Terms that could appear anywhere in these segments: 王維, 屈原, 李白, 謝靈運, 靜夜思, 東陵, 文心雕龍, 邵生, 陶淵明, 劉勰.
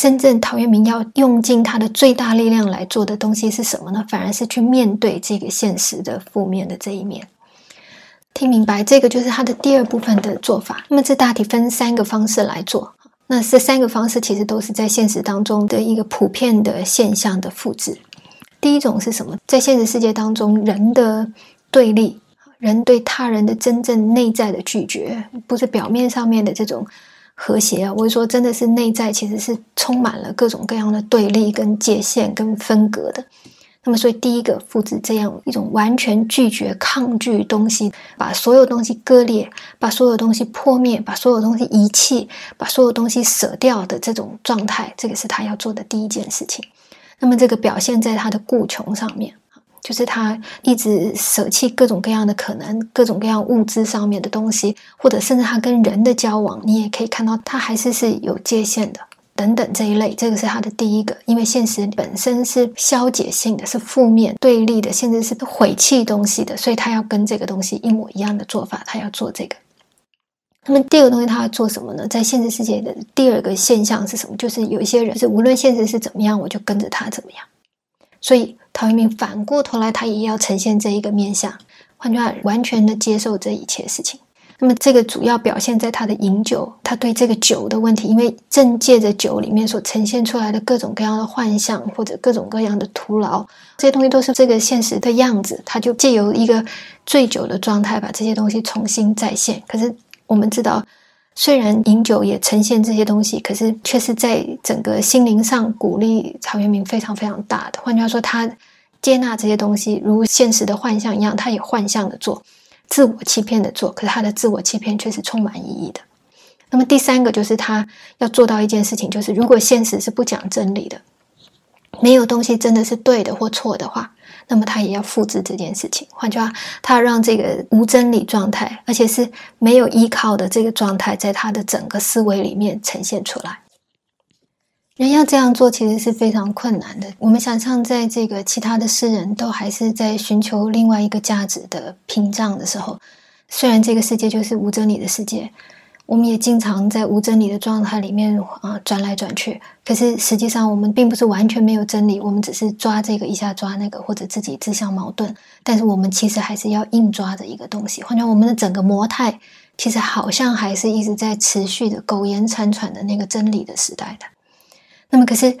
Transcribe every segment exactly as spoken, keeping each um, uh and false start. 真正陶渊明要用尽他的最大力量来做的东西是什么呢？反而是去面对这个现实的负面的这一面。听明白，这个就是他的第二部分的做法。那么这大体分三个方式来做，那这三个方式其实都是在现实当中的一个普遍的现象的复制。第一种是什么？在现实世界当中，人的对立，人对他人的真正内在的拒绝，不是表面上面的这种和谐啊，我是说真的是内在其实是充满了各种各样的对立跟界限跟分隔的。那么所以第一个复制这样一种完全拒绝抗拒东西，把所有东西割裂，把所有东西破灭，把所有东西遗弃，把所有东西舍掉的这种状态，这个是他要做的第一件事情。那么这个表现在他的固穷上面，就是他一直舍弃各种各样的可能，各种各样物质上面的东西，或者甚至他跟人的交往，你也可以看到他还是是有界限的等等这一类。这个是他的第一个，因为现实本身是消解性的，是负面对立的，甚至是毁弃东西的，所以他要跟这个东西一模一样的做法，他要做这个。那么第二个东西他要做什么呢？在现实世界的第二个现象是什么？就是有一些人就是无论现实是怎么样，我就跟着他怎么样。所以陶渊明反过头来他也要呈现这一个面向，换句话完全的接受这一切事情。那么这个主要表现在他的饮酒，他对这个酒的问题，因为正借着酒里面所呈现出来的各种各样的幻象，或者各种各样的徒劳，这些东西都是这个现实的样子，他就借由一个醉酒的状态把这些东西重新再现。可是我们知道，虽然饮酒也呈现这些东西，可是却是在整个心灵上鼓励陶渊明非常非常大的。换句话说，他接纳这些东西如现实的幻象一样，他也幻象的做，自我欺骗的做，可是他的自我欺骗却是充满意义的。那么第三个就是他要做到一件事情，就是如果现实是不讲真理的，没有东西真的是对的或错的话，那么他也要复制这件事情。换句话，他要让这个无真理状态，而且是没有依靠的这个状态，在他的整个思维里面呈现出来。人要这样做其实是非常困难的。我们想象在这个其他的诗人都还是在寻求另外一个价值的屏障的时候，虽然这个世界就是无真理的世界，我们也经常在无真理的状态里面啊转来转去，可是实际上我们并不是完全没有真理，我们只是抓这个一下抓那个，或者自己自相矛盾，但是我们其实还是要硬抓着一个东西。换句话，我们的整个模态其实好像还是一直在持续的苟延残喘的那个真理的时代的。那么可是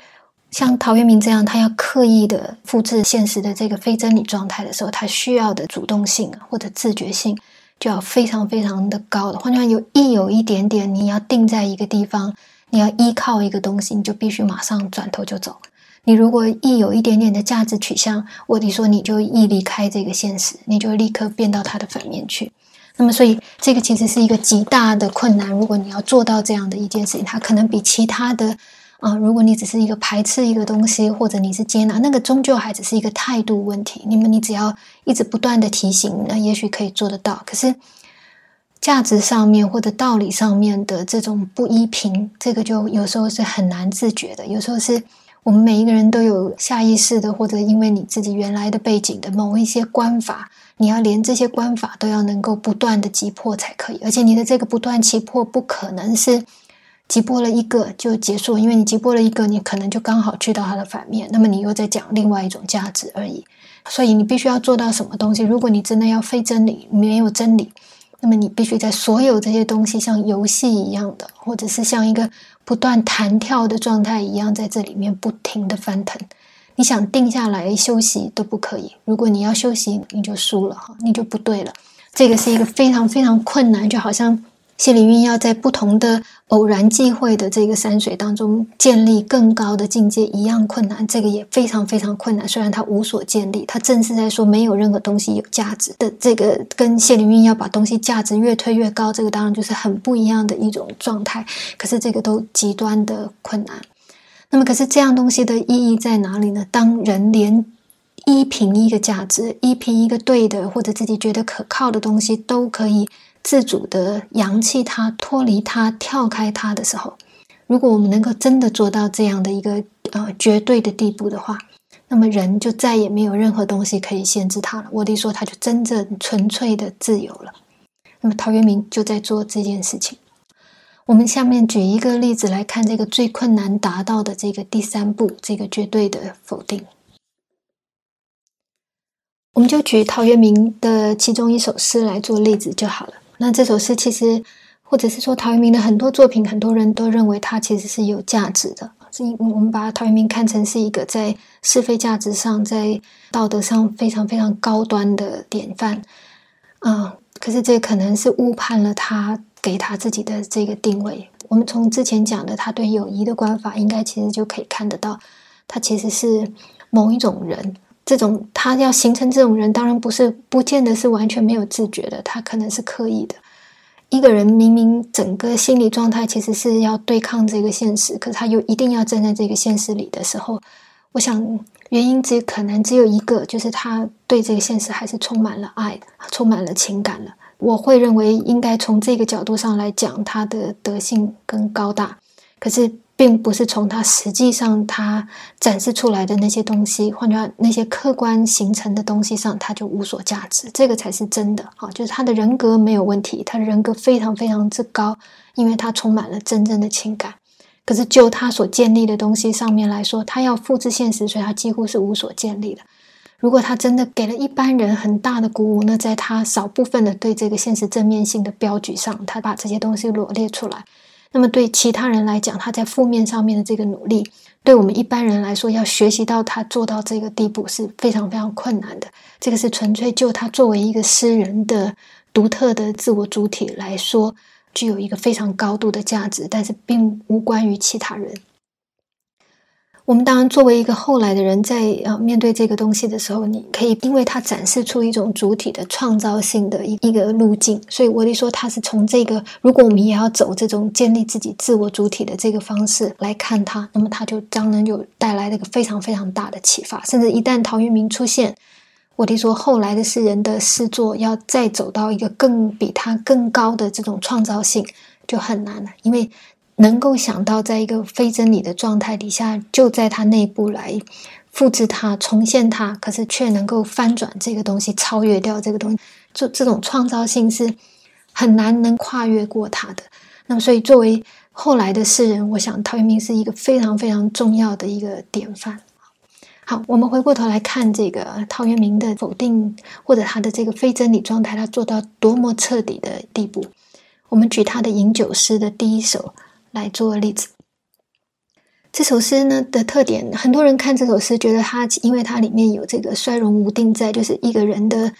像陶渊明这样，他要刻意的复制现实的这个非真理状态的时候，他需要的主动性或者自觉性就要非常非常的高的。换句话，有一有一点点你要定在一个地方，你要依靠一个东西，你就必须马上转头就走。你如果一有一点点的价值取向，我你说你就一离开这个现实，你就立刻变到它的反面去。那么所以这个其实是一个极大的困难，如果你要做到这样的一件事情，它可能比其他的啊、呃，如果你只是一个排斥一个东西，或者你是接纳，那个终究还只是一个态度问题。你们你只要一直不断的提醒，那也许可以做得到。可是价值上面或者道理上面的这种不依凭，这个就有时候是很难自觉的。有时候是我们每一个人都有下意识的，或者因为你自己原来的背景的某一些观法，你要连这些观法都要能够不断的击破才可以。而且你的这个不断击破不可能是击破了一个就结束，因为你击破了一个，你可能就刚好去到它的反面，那么你又在讲另外一种价值而已。所以你必须要做到什么东西？如果你真的要非真理，没有真理，那么你必须在所有这些东西像游戏一样的，或者是像一个不断弹跳的状态一样，在这里面不停的翻腾。你想定下来休息都不可以，如果你要休息，你就输了，你就不对了。这个是一个非常非常困难，就好像谢灵运要在不同的偶然际会的这个山水当中建立更高的境界一样困难，这个也非常非常困难。虽然他无所建立，他正是在说没有任何东西有价值的，这个跟谢灵运要把东西价值越推越高，这个当然就是很不一样的一种状态，可是这个都极端的困难。那么可是这样东西的意义在哪里呢？当人连依凭一个价值，依凭一个对的或者自己觉得可靠的东西都可以自主的扬弃它，脱离它，跳开它的时候，如果我们能够真的做到这样的一个呃绝对的地步的话，那么人就再也没有任何东西可以限制它了。我的意思说，它就真正纯粹的自由了。那么陶渊明就在做这件事情。我们下面举一个例子来看这个最困难达到的这个第三步，这个绝对的否定。我们就举陶渊明的其中一首诗来做例子就好了。那这首诗其实，或者是说陶渊明的很多作品，很多人都认为它其实是有价值的。是我们把陶渊明看成是一个在是非价值上，在道德上非常非常高端的典范啊、嗯。可是这可能是误判了他给他自己的这个定位。我们从之前讲的他对友谊的观法，应该其实就可以看得到，他其实是某一种人。这种他要形成这种人，当然不是不见得是完全没有自觉的，他可能是刻意的。一个人明明整个心理状态其实是要对抗这个现实，可是他又一定要站在这个现实里的时候，我想原因只可能只有一个，就是他对这个现实还是充满了爱，充满了情感了。我会认为应该从这个角度上来讲他的德性更高大，可是并不是从他实际上他展示出来的那些东西，换句话那些客观形成的东西上，他就无所价值，这个才是真的。好，就是他的人格没有问题，他的人格非常非常之高，因为他充满了真正的情感。可是就他所建立的东西上面来说，他要复制现实，所以他几乎是无所建立的。如果他真的给了一般人很大的鼓舞，那在他少部分的对这个现实正面性的标举上，他把这些东西罗列出来，那么对其他人来讲，他在负面上面的这个努力，对我们一般人来说，要学习到他做到这个地步是非常非常困难的。这个是纯粹就他作为一个诗人的独特的自我主体来说，具有一个非常高度的价值，但是并无关于其他人。我们当然作为一个后来的人，在呃面对这个东西的时候，你可以因为它展示出一种主体的创造性的一个路径，所以我得说它是从这个，如果我们也要走这种建立自己自我主体的这个方式来看它，那么它就当然有带来这个非常非常大的启发。甚至一旦陶渊明出现，我得说后来的诗人的诗作要再走到一个更比它更高的这种创造性就很难了，因为能够想到在一个非真理的状态底下，就在它内部来复制它、重现它，可是却能够翻转这个东西、超越掉这个东西，就这种创造性是很难能跨越过它的。那么所以作为后来的诗人，我想陶渊明是一个非常非常重要的一个典范。好，我们回过头来看这个陶渊明的否定，或者他的这个非真理状态，他做到多么彻底的地步。我们举他的饮酒诗的第一首来做例子。这首诗呢的特点，很多人看这首诗觉得它，因为它里面有这个衰荣无定在，就是一个人的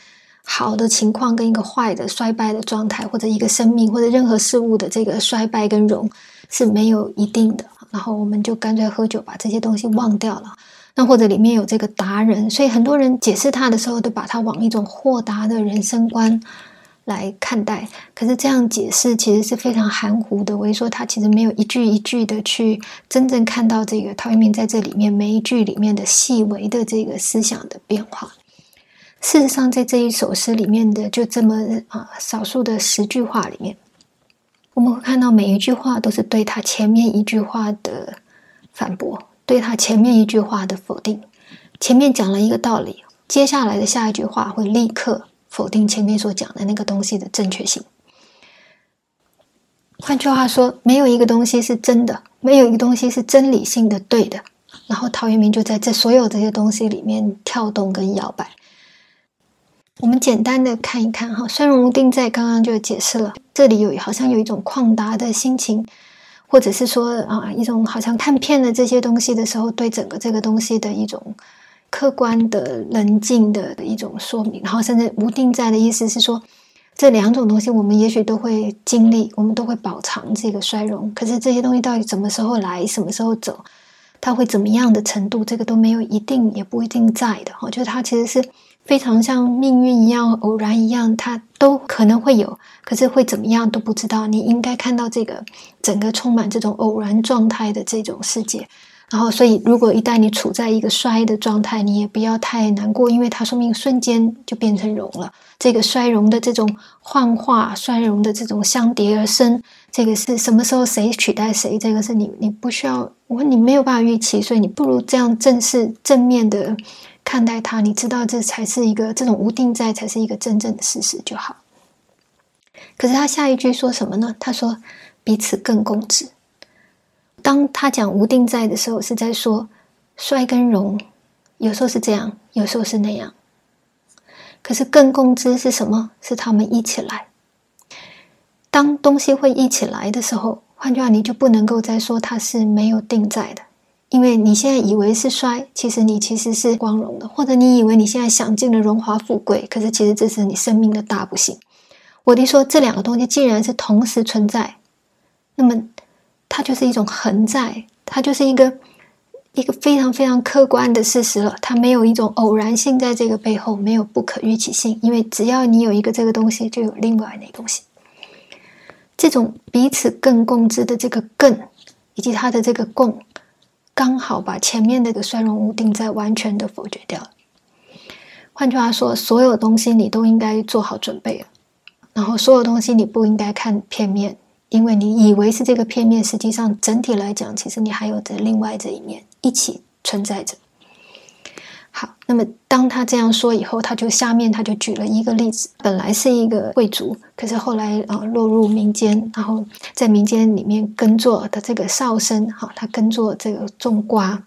好的情况跟一个坏的衰败的状态，或者一个生命或者任何事物的这个衰败跟荣是没有一定的，然后我们就干脆喝酒把这些东西忘掉了。那或者里面有这个达人，所以很多人解释它的时候都把它往一种豁达的人生观来看待，可是这样解释其实是非常含糊的。我也说他其实没有一句一句的去真正看到这个陶渊明在这里面每一句里面的细微的这个思想的变化。事实上在这一首诗里面的就这么、呃、少数的十句话里面，我们会看到每一句话都是对他前面一句话的反驳，对他前面一句话的否定。前面讲了一个道理，接下来的下一句话会立刻否定前面所讲的那个东西的正确性。换句话说，没有一个东西是真的，没有一个东西是真理性的对的。然后陶渊明就在这所有这些东西里面跳动跟摇摆。我们简单的看一看哈，衰荣无定在刚刚就解释了，这里有好像有一种旷达的心情，或者是说啊一种好像看遍了这些东西的时候，对整个这个东西的一种客观的冷静的一种说明。然后甚至无定在的意思是说，这两种东西我们也许都会经历，我们都会饱尝这个衰荣，可是这些东西到底什么时候来，什么时候走，它会怎么样的程度，这个都没有一定也不一定在的。我觉得它其实是非常像命运一样，偶然一样，它都可能会有，可是会怎么样都不知道。你应该看到这个整个充满这种偶然状态的这种世界。然后所以如果一旦你处在一个衰的状态，你也不要太难过，因为它说明瞬间就变成荣了。这个衰荣的这种幻化，衰荣的这种相叠而生，这个是什么时候谁取代谁，这个是你你不需要，我你没有办法预期，所以你不如这样正视正面的看待它，你知道这才是一个，这种无定在才是一个真正的事实就好。可是他下一句说什么呢？他说彼此更共治。当他讲无定在的时候，是在说衰跟荣，有时候是这样，有时候是那样。可是更共治是什么？是他们一起来。当东西会一起来的时候，换句话，你就不能够再说它是没有定在的，因为你现在以为是衰，其实你其实是光荣的，或者你以为你现在享尽了荣华富贵，可是其实这是你生命的大不幸。我的说，这两个东西既然是同时存在，那么它就是一种恒在，它就是一个一个非常非常客观的事实了，它没有一种偶然性在这个背后，没有不可预期性，因为只要你有一个这个东西，就有另外那个东西。这种彼此更共知的这个更，以及它的这个共，刚好把前面的这个衰荣无定在完全的否决掉了。换句话说，所有东西你都应该做好准备了，然后所有东西你不应该看片面，因为你以为是这个片面，实际上整体来讲，其实你还有着另外这一面一起存在着。好，那么当他这样说以后，他就下面他就举了一个例子，本来是一个贵族，可是后来啊、呃、落入民间，然后在民间里面耕作的这个少生，好，他耕作这个种瓜，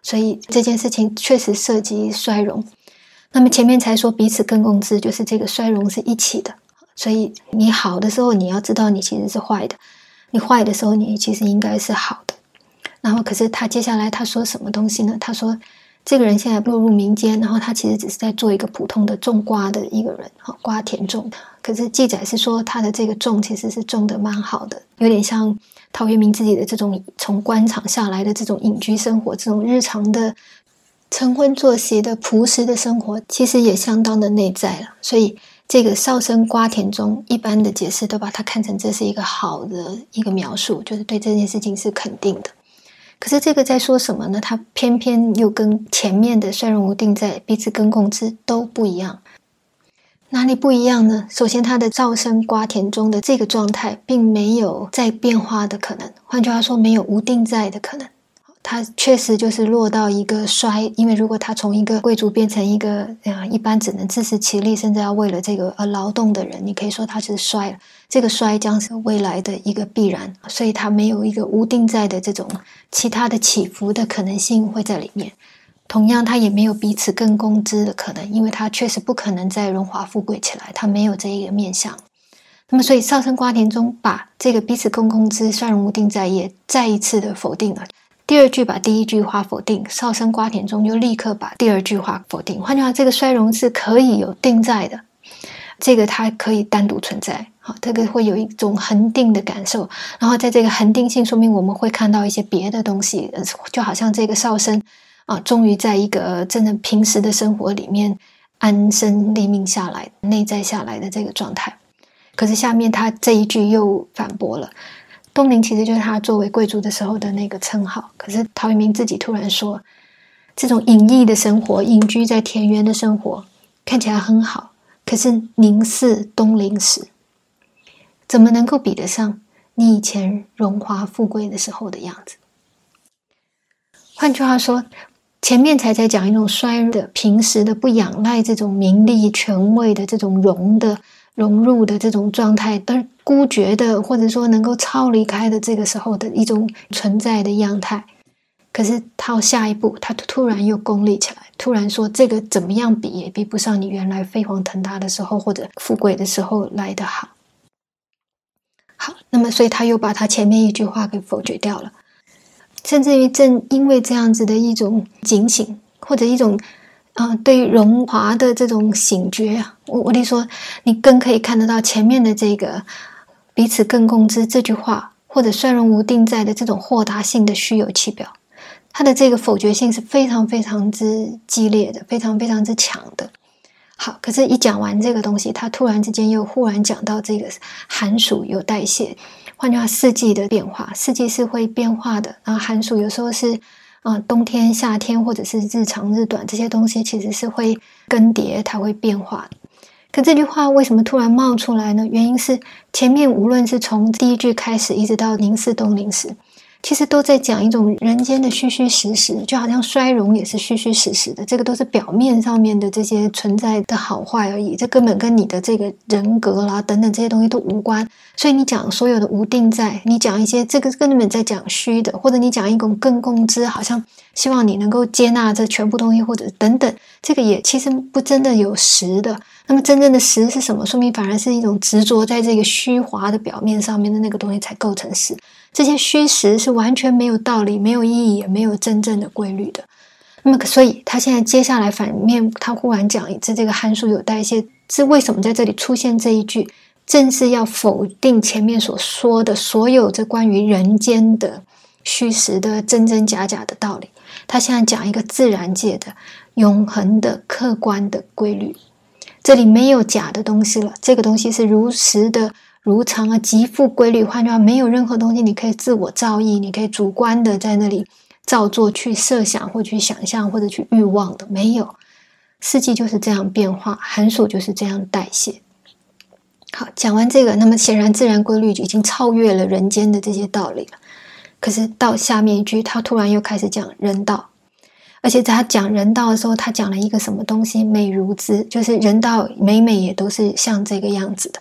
所以这件事情确实涉及衰荣。那么前面才说彼此更共治，就是这个衰荣是一起的，所以你好的时候，你要知道你其实是坏的；你坏的时候，你其实应该是好的。然后，可是他接下来他说什么东西呢？他说，这个人现在落入民间，然后他其实只是在做一个普通的种瓜的一个人，瓜田种。可是记载是说他的这个种其实是种得蛮好的，有点像陶渊明自己的这种从官场下来的这种隐居生活，这种日常的晨昏作息的朴实的生活，其实也相当的内在了。所以这个少生瓜田中，一般的解释都把它看成这是一个好的一个描述，就是对这件事情是肯定的。可是这个在说什么呢？它偏偏又跟前面的衰荣无定在、彼此更共治都不一样。哪里不一样呢？首先，它的少生瓜田中的这个状态并没有再变化的可能，换句话说，没有无定在的可能。它确实就是落到一个衰，因为如果它从一个贵族变成一个啊一般只能自食其力，甚至要为了这个而劳动的人，你可以说它是衰了。这个衰将是未来的一个必然，所以它没有一个无定在的这种其他的起伏的可能性会在里面。同样，它也没有彼此更共知的可能，因为它确实不可能再荣华富贵起来，它没有这一个面向。那么所以少生瓜田中把这个彼此更共知、衰荣无定在也再一次的否定了。第二句把第一句话否定，少生瓜田中就立刻把第二句话否定。换句话，这个衰荣是可以有定在的，这个它可以单独存在，好，这个会有一种恒定的感受。然后在这个恒定性，说明我们会看到一些别的东西，就好像这个少生啊，终于在一个真的平时的生活里面安身立命下来、内在下来的这个状态。可是下面他这一句又反驳了。东陵其实就是他作为贵族的时候的那个称号，可是陶渊明自己突然说，这种隐逸的生活、隐居在田园的生活看起来很好，可是宁似东陵时，怎么能够比得上你以前荣华富贵的时候的样子？换句话说，前面才在讲一种衰的、平时的、不仰赖这种名利权位的这种荣的融入的这种状态，但孤绝的，或者说能够超离开的这个时候的一种存在的样态。可是到下一步，他突然又功利起来，突然说这个怎么样比也比不上你原来飞黄腾达的时候或者富贵的时候来得好。好，那么所以他又把他前面一句话给否决掉了。甚至于正因为这样子的一种警醒，或者一种啊、呃，对荣华的这种醒觉，我我跟你说，你更可以看得到前面的这个彼此更共知这句话，或者衰荣无定在的这种豁达性的虚有其表，它的这个否决性是非常非常之激烈的，非常非常之强的。好，可是一讲完这个东西，他突然之间又忽然讲到这个寒暑有代谢，换句话，四季的变化，四季是会变化的，然后寒暑有时候是啊，冬天、夏天，或者是日长日短，这些东西其实是会更迭，它会变化的。可这句话为什么突然冒出来呢？原因是前面无论是从第一句开始，一直到宁似东陵时，其实都在讲一种人间的虚虚实实，就好像衰荣也是虚虚实实的，这个都是表面上面的这些存在的好坏而已，这根本跟你的这个人格啦等等这些东西都无关。所以你讲所有的无定在，你讲一些这个根本在讲虚的，或者你讲一种更共知，好像希望你能够接纳这全部东西或者等等，这个也其实不真的有实的。那么真正的实是什么？说明反而是一种执着在这个虚华的表面上面的那个东西才构成实。这些虚实是完全没有道理、没有意义、也没有真正的规律的。那么所以他现在接下来反面他忽然讲一次，这个韩书有带一些是为什么在这里出现这一句，正是要否定前面所说的所有这关于人间的虚实的真真假假的道理。他现在讲一个自然界的永恒的客观的规律，这里没有假的东西了，这个东西是如实的如常啊，极富规律。换句话，没有任何东西你可以自我造诣，你可以主观的在那里造作去设想或去想象或者去欲望的，没有。四季就是这样变化，寒暑就是这样代谢。好，讲完这个，那么显然自然规律已经超越了人间的这些道理了。可是到下面一句他突然又开始讲人道，而且他讲人道的时候他讲了一个什么东西，美如之，就是人道每每也都是像这个样子的，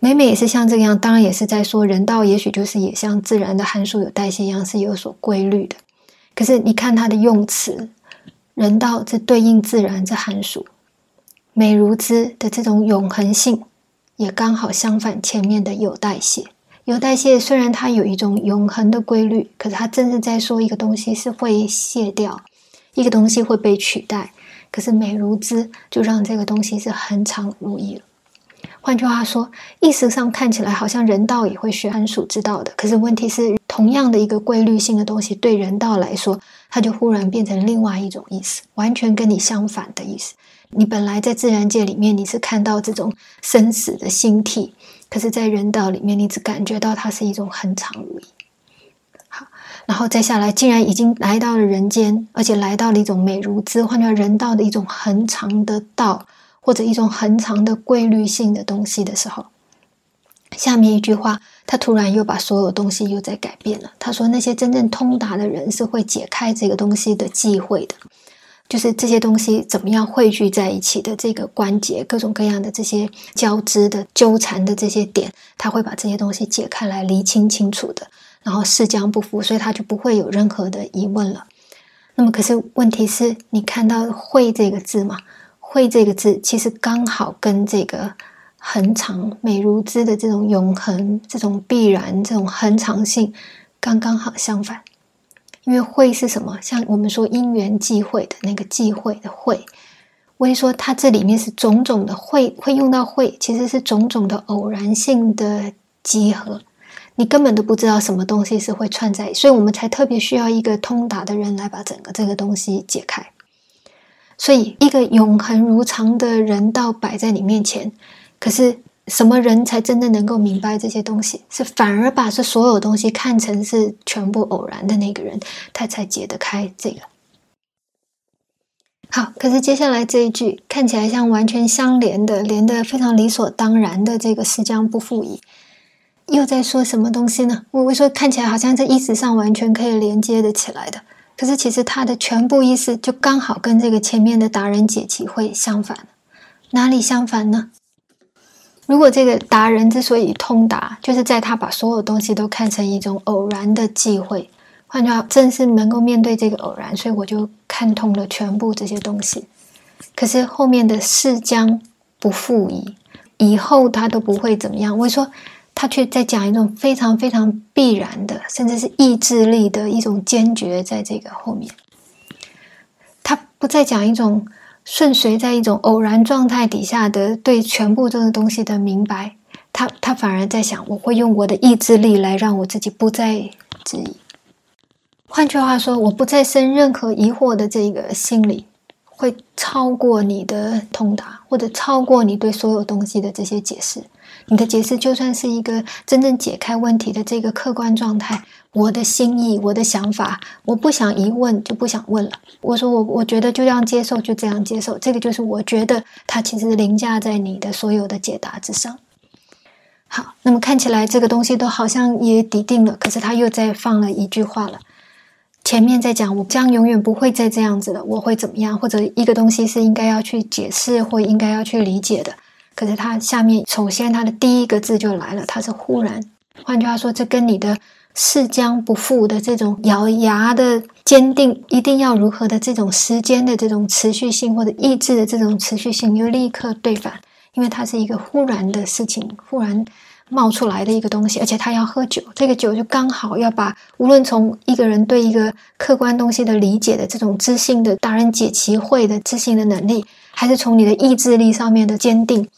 每每也是像这个样，当然也是在说人道也许就是也像自然的函数有代谢一样是有所规律的。可是你看他的用词，人道这对应自然这函数，美如之的这种永恒性也刚好相反前面的有代谢。有代谢虽然它有一种永恒的规律，可是它正是在说一个东西是会卸掉，一个东西会被取代，可是美如之就让这个东西是恒常如一了。换句话说，意识上看起来好像人道也会学函数之道的，可是问题是同样的一个规律性的东西对人道来说，它就忽然变成另外一种意思，完全跟你相反的意思。你本来在自然界里面你是看到这种生死的形体，可是在人道里面你只感觉到它是一种恒常如一。好，然后再下来竟然已经来到了人间，而且来到了一种美如之，换成人道的一种恒常的道，或者一种恒常的规律性的东西的时候，下面一句话他突然又把所有东西又在改变了。他说那些真正通达的人是会解开这个东西的忌讳的，就是这些东西怎么样汇聚在一起的这个关节，各种各样的这些交织的纠缠的这些点，他会把这些东西解开来厘清清楚的，然后是将不符，所以他就不会有任何的疑问了。那么可是问题是你看到会这个字吗？会这个字其实刚好跟这个恒常美如之的这种永恒，这种必然，这种恒常性刚刚好相反。因为会是什么？像我们说因缘际会的那个际会的会，我也说它这里面是种种的会，会用到会其实是种种的偶然性的集合，你根本都不知道什么东西是会串在，所以我们才特别需要一个通达的人来把整个这个东西解开。所以一个永恒如常的人道摆在你面前，可是什么人才真正能够明白这些东西？是反而把这所有东西看成是全部偶然的那个人，他才解得开这个。好，可是接下来这一句看起来像完全相连的，连得非常理所当然的这个是将不复矣，又在说什么东西呢？我会说看起来好像在意识上完全可以连接的起来的，可是其实它的全部意思就刚好跟这个前面的达人解其会相反。哪里相反呢？如果这个达人之所以通达，就是在他把所有东西都看成一种偶然的忌讳，换句话正是能够面对这个偶然，所以我就看通了全部这些东西。可是后面的是将不复矣，以后他都不会怎么样，我说他却在讲一种非常非常必然的，甚至是意志力的一种坚决在这个后面。他不再讲一种顺随在一种偶然状态底下的对全部这个东西的明白，他他反而在想我会用我的意志力来让我自己不再质疑。换句话说，我不再生任何疑惑的这个心理会超过你的通达，或者超过你对所有东西的这些解释。你的解释就算是一个真正解开问题的这个客观状态，我的心意，我的想法，我不想一问就不想问了，我说我我觉得就这样接受，就这样接受，这个就是我觉得它其实凌驾在你的所有的解答之上。好，那么看起来这个东西都好像也底定了，可是他又再放了一句话了。前面在讲我将永远不会再这样子了，我会怎么样，或者一个东西是应该要去解释或应该要去理解的，可是他下面首先他的第一个字就来了，他是忽然。换句话说，这跟你的誓将不负的这种咬牙的坚定一定要如何的这种时间的这种持续性，或者意志的这种持续性又立刻对反，因为它是一个忽然的事情，忽然冒出来的一个东西，而且他要喝酒，这个酒就刚好要把无论从一个人对一个客观东西的理解的这种知性的达人解其会的知性的能力，还是从你的意志力上面的坚定，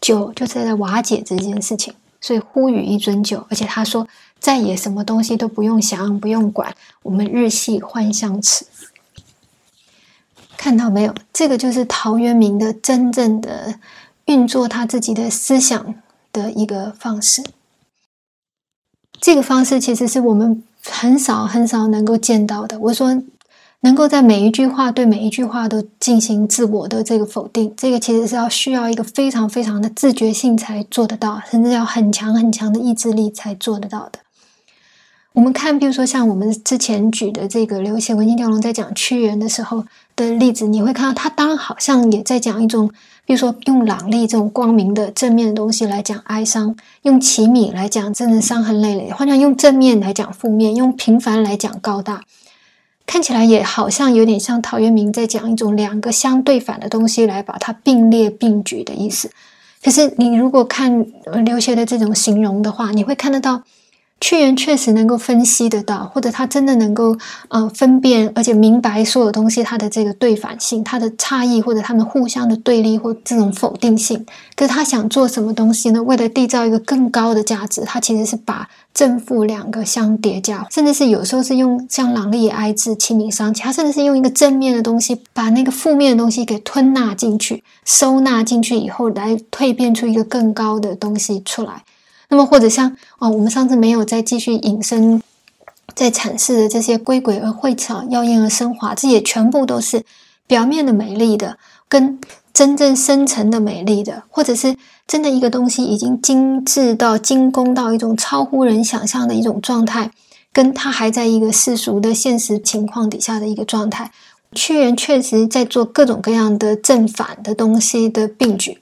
酒就是在瓦解这件事情。所以呼吁一樽酒，而且他说再也什么东西都不用想不用管，我们日夕欢相持。看到没有，这个就是陶渊明的真正的运作他自己的思想的一个方式。这个方式其实是我们很少很少能够见到的。我说能够在每一句话对每一句话都进行自我的这个否定，这个其实是要需要一个非常非常的自觉性才做得到，甚至要很强很强的意志力才做得到的。我们看比如说像我们之前举的这个刘勰文心雕龙在讲屈原的时候的例子，你会看到他当然好像也在讲一种比如说用朗丽这种光明的正面的东西来讲哀伤，用奇米来讲真的伤痕累累，换成用正面来讲负面，用平凡来讲高大，看起来也好像有点像陶渊明在讲一种两个相对反的东西来把它并列并举的意思。可是你如果看刘勰的这种形容的话，你会看得到屈原确实能够分析得到，或者他真的能够呃分辨，而且明白所有东西它的这个对反性，它的差异，或者他们互相的对立或这种否定性。可是他想做什么东西呢？为了缔造一个更高的价值，他其实是把正负两个相叠加，甚至是有时候是用像朗丽哀至其民伤其，他甚至是用一个正面的东西把那个负面的东西给吞纳进去，收纳进去以后来蜕变出一个更高的东西出来。那么或者像、哦、我们上次没有再继续引申再阐释的这些瑰诡而蕙巧，耀艳而升华，这也全部都是表面的美丽的跟真正深层的美丽的，或者是真的一个东西已经精致到精工到一种超乎人想象的一种状态，跟它还在一个世俗的现实情况底下的一个状态。屈原确实在做各种各样的正反的东西的并举，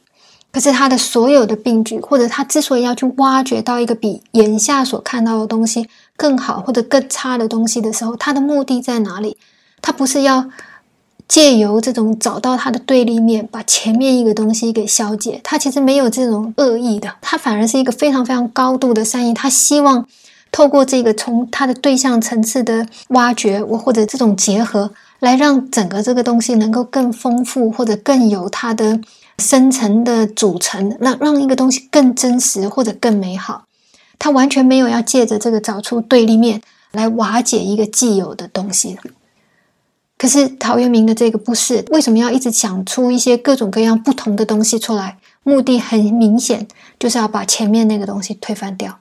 可是他的所有的并举，或者他之所以要去挖掘到一个比眼下所看到的东西更好或者更差的东西的时候，他的目的在哪里？他不是要借由这种找到他的对立面把前面一个东西给消解，他其实没有这种恶意的，他反而是一个非常非常高度的善意，他希望透过这个从他的对象层次的挖掘或者这种结合来让整个这个东西能够更丰富，或者更有它的深层的组成，让让一个东西更真实或者更美好。他完全没有要借着这个找出对立面来瓦解一个既有的东西。可是陶渊明的这个不是，为什么要一直想出一些各种各样不同的东西出来？目的很明显，就是要把前面那个东西推翻掉，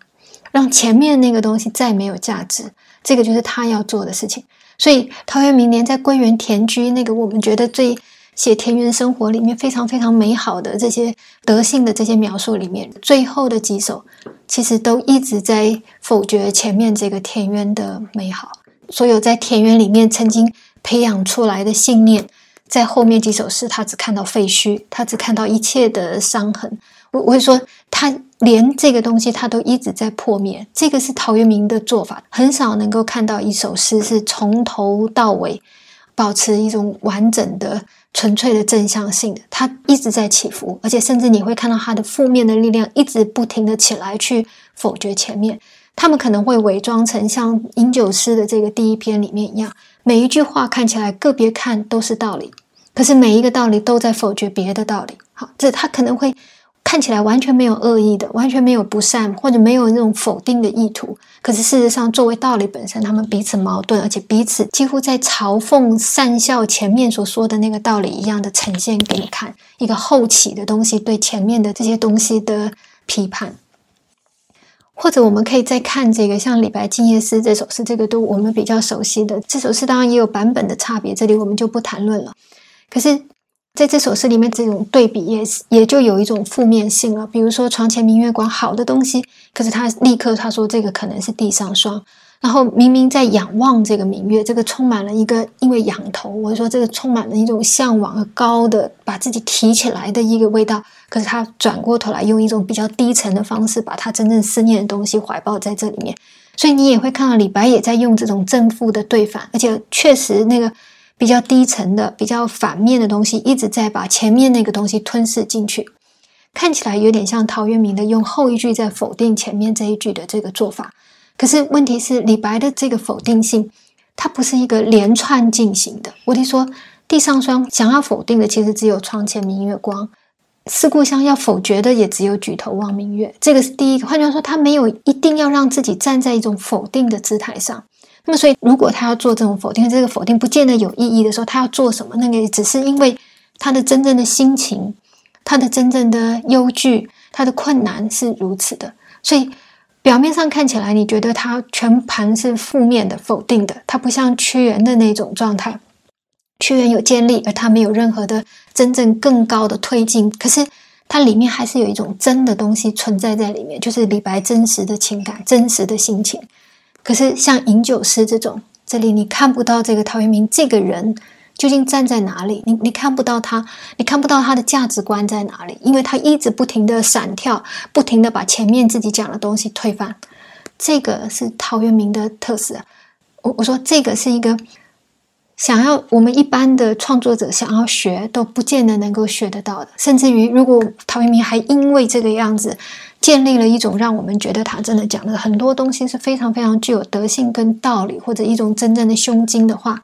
让前面那个东西再没有价值，这个就是他要做的事情。所以陶渊明连在归园田居那个我们觉得最写田园生活里面非常非常美好的这些德性的这些描述里面，最后的几首其实都一直在否决前面这个田园的美好，所有在田园里面曾经培养出来的信念，在后面几首诗他只看到废墟，他只看到一切的伤痕。我会说他连这个东西他都一直在破灭，这个是陶渊明的做法，很少能够看到一首诗是从头到尾保持一种完整的纯粹的正向性的，它一直在起伏，而且甚至你会看到它的负面的力量一直不停的起来去否决前面。他们可能会伪装成像饮酒诗的这个第一篇里面一样，每一句话看起来个别看都是道理，可是每一个道理都在否决别的道理。好，这它可能会看起来完全没有恶意的，完全没有不善或者没有那种否定的意图，可是事实上作为道理本身他们彼此矛盾，而且彼此几乎在嘲讽善笑前面所说的那个道理一样的呈现给你看，一个后起的东西对前面的这些东西的批判。或者我们可以再看这个像李白静夜思这首诗，这个都我们比较熟悉的，这首诗当然也有版本的差别，这里我们就不谈论了。可是在这首诗里面这种对比也也就有一种负面性了。比如说床前明月光，好的东西，可是他立刻他说这个可能是地上霜。然后明明在仰望这个明月，这个充满了一个，因为仰头，我说这个充满了一种向往和高的，把自己提起来的一个味道，可是他转过头来用一种比较低沉的方式把他真正思念的东西怀抱在这里面。所以你也会看到李白也在用这种正负的对反，而且确实那个比较低沉的比较反面的东西一直在把前面那个东西吞噬进去，看起来有点像陶渊明的用后一句在否定前面这一句的这个做法。可是问题是李白的这个否定性它不是一个连串进行的。我听说地上霜想要否定的其实只有床前明月光，思故乡要否决的也只有举头望明月，这个是第一个。换句话说，他没有一定要让自己站在一种否定的姿态上。那么所以如果他要做这种否定，这个否定不见得有意义的时候，他要做什么，那个只是因为他的真正的心情，他的真正的忧惧，他的困难是如此的。所以表面上看起来你觉得它全盘是负面的否定的，它不像屈原的那种状态，屈原有建立而它没有任何的真正更高的推进，可是它里面还是有一种真的东西存在在里面，就是李白真实的情感，真实的心情。可是像饮酒诗这种，这里你看不到这个陶渊明这个人究竟站在哪里，你你看不到他，你看不到他的价值观在哪里，因为他一直不停的闪跳，不停的把前面自己讲的东西推翻。这个是陶渊明的特色。我我说这个是一个想要我们一般的创作者想要学都不见得能够学得到的，甚至于如果陶渊明还因为这个样子建立了一种让我们觉得他真的讲的很多东西是非常非常具有德性跟道理，或者一种真正的胸襟的话，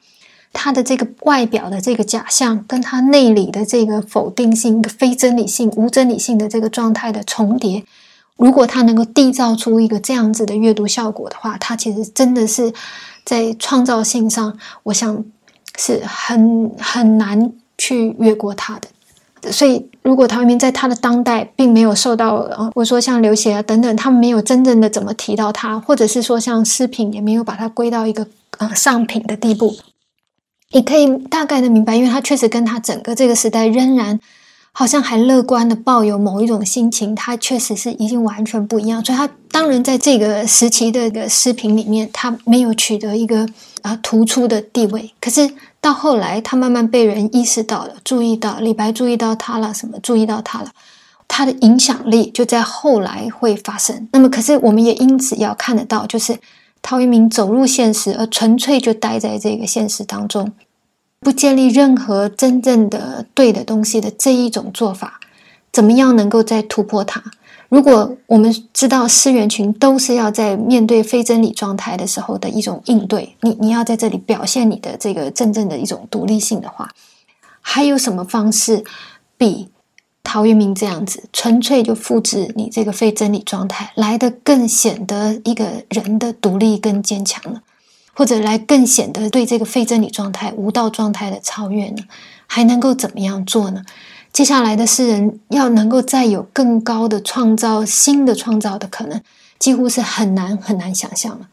他的这个外表的这个假象跟他内里的这个否定性、非真理性、无真理性的这个状态的重叠，如果他能够缔造出一个这样子的阅读效果的话，他其实真的是在创造性上我想是很很难去越过他的。所以如果陶渊明在他的当代并没有受到我说像刘勰啊等等他们没有真正的怎么提到他，或者是说像诗品也没有把他归到一个呃上品的地步，你可以大概的明白，因为他确实跟他整个这个时代仍然好像还乐观的抱有某一种心情，他确实是已经完全不一样。所以他当然在这个时期的一个诗评里面他没有取得一个、啊、突出的地位，可是到后来他慢慢被人意识到了，注意到李白注意到他了，什么注意到他了，他的影响力就在后来会发生。那么可是我们也因此要看得到，就是陶渊明走入现实而纯粹就待在这个现实当中，不建立任何真正的对的东西的这一种做法，怎么样能够再突破它？如果我们知道诗人群都是要在面对非真理状态的时候的一种应对，你你要在这里表现你的这个真正的一种独立性的话，还有什么方式比陶渊明这样子纯粹就复制你这个非真理状态来得更显得一个人的独立跟坚强呢？或者来更显得对这个非真理状态、无道状态的超越呢？还能够怎么样做呢？接下来的诗人要能够再有更高的创造、新的创造的可能，几乎是很难很难想象了。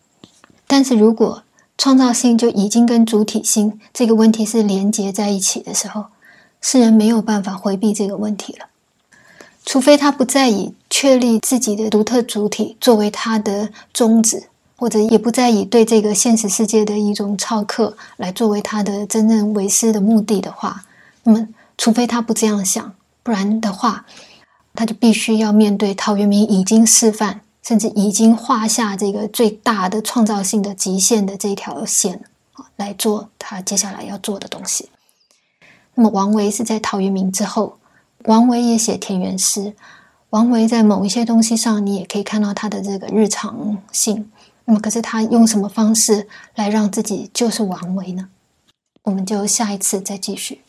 但是如果创造性就已经跟主体性这个问题是连结在一起的时候，诗人没有办法回避这个问题了，除非他不再以确立自己的独特主体作为他的宗旨，或者也不再以对这个现实世界的一种超克来作为他的真正为师的目的的话，那么除非他不这样想，不然的话他就必须要面对陶渊明已经示范甚至已经画下这个最大的创造性的极限的这条线来做他接下来要做的东西。那么王维是在陶渊明之后，王维也写田园诗，王维在某一些东西上你也可以看到他的这个日常性，那么可是他用什么方式来让自己就是王维呢？我们就下一次再继续。